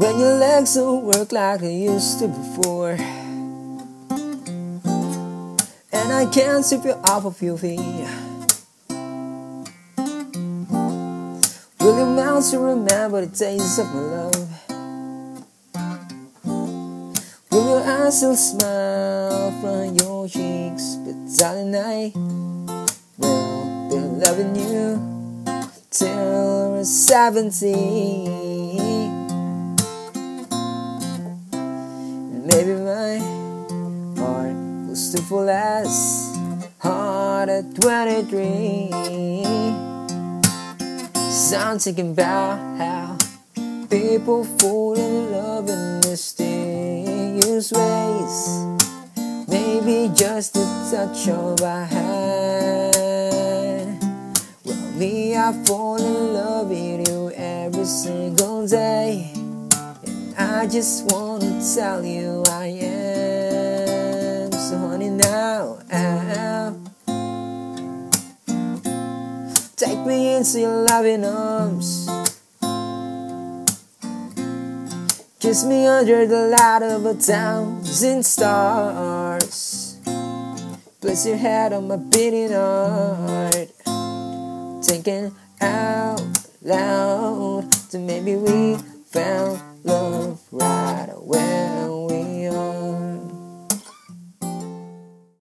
when your legs don't work like they used to before, and I can't sweep you off of your feet. Will your mouth still remember the taste of my love? Will your eyes still smile from your cheeks? But darling, I will be loving you till we're 70. Maybe my heart will still feel as hard at 23. I'm thinking about how people fall in love in mysterious ways. Maybe just a touch of our hand. Well, me, I fall in love with you every single day, and I just wanna tell you I am. So honey, now take me into your loving arms. Kiss me under the light of a 1,000 stars. Place your head on my beating heart. Thinking out loud that maybe we found love right away.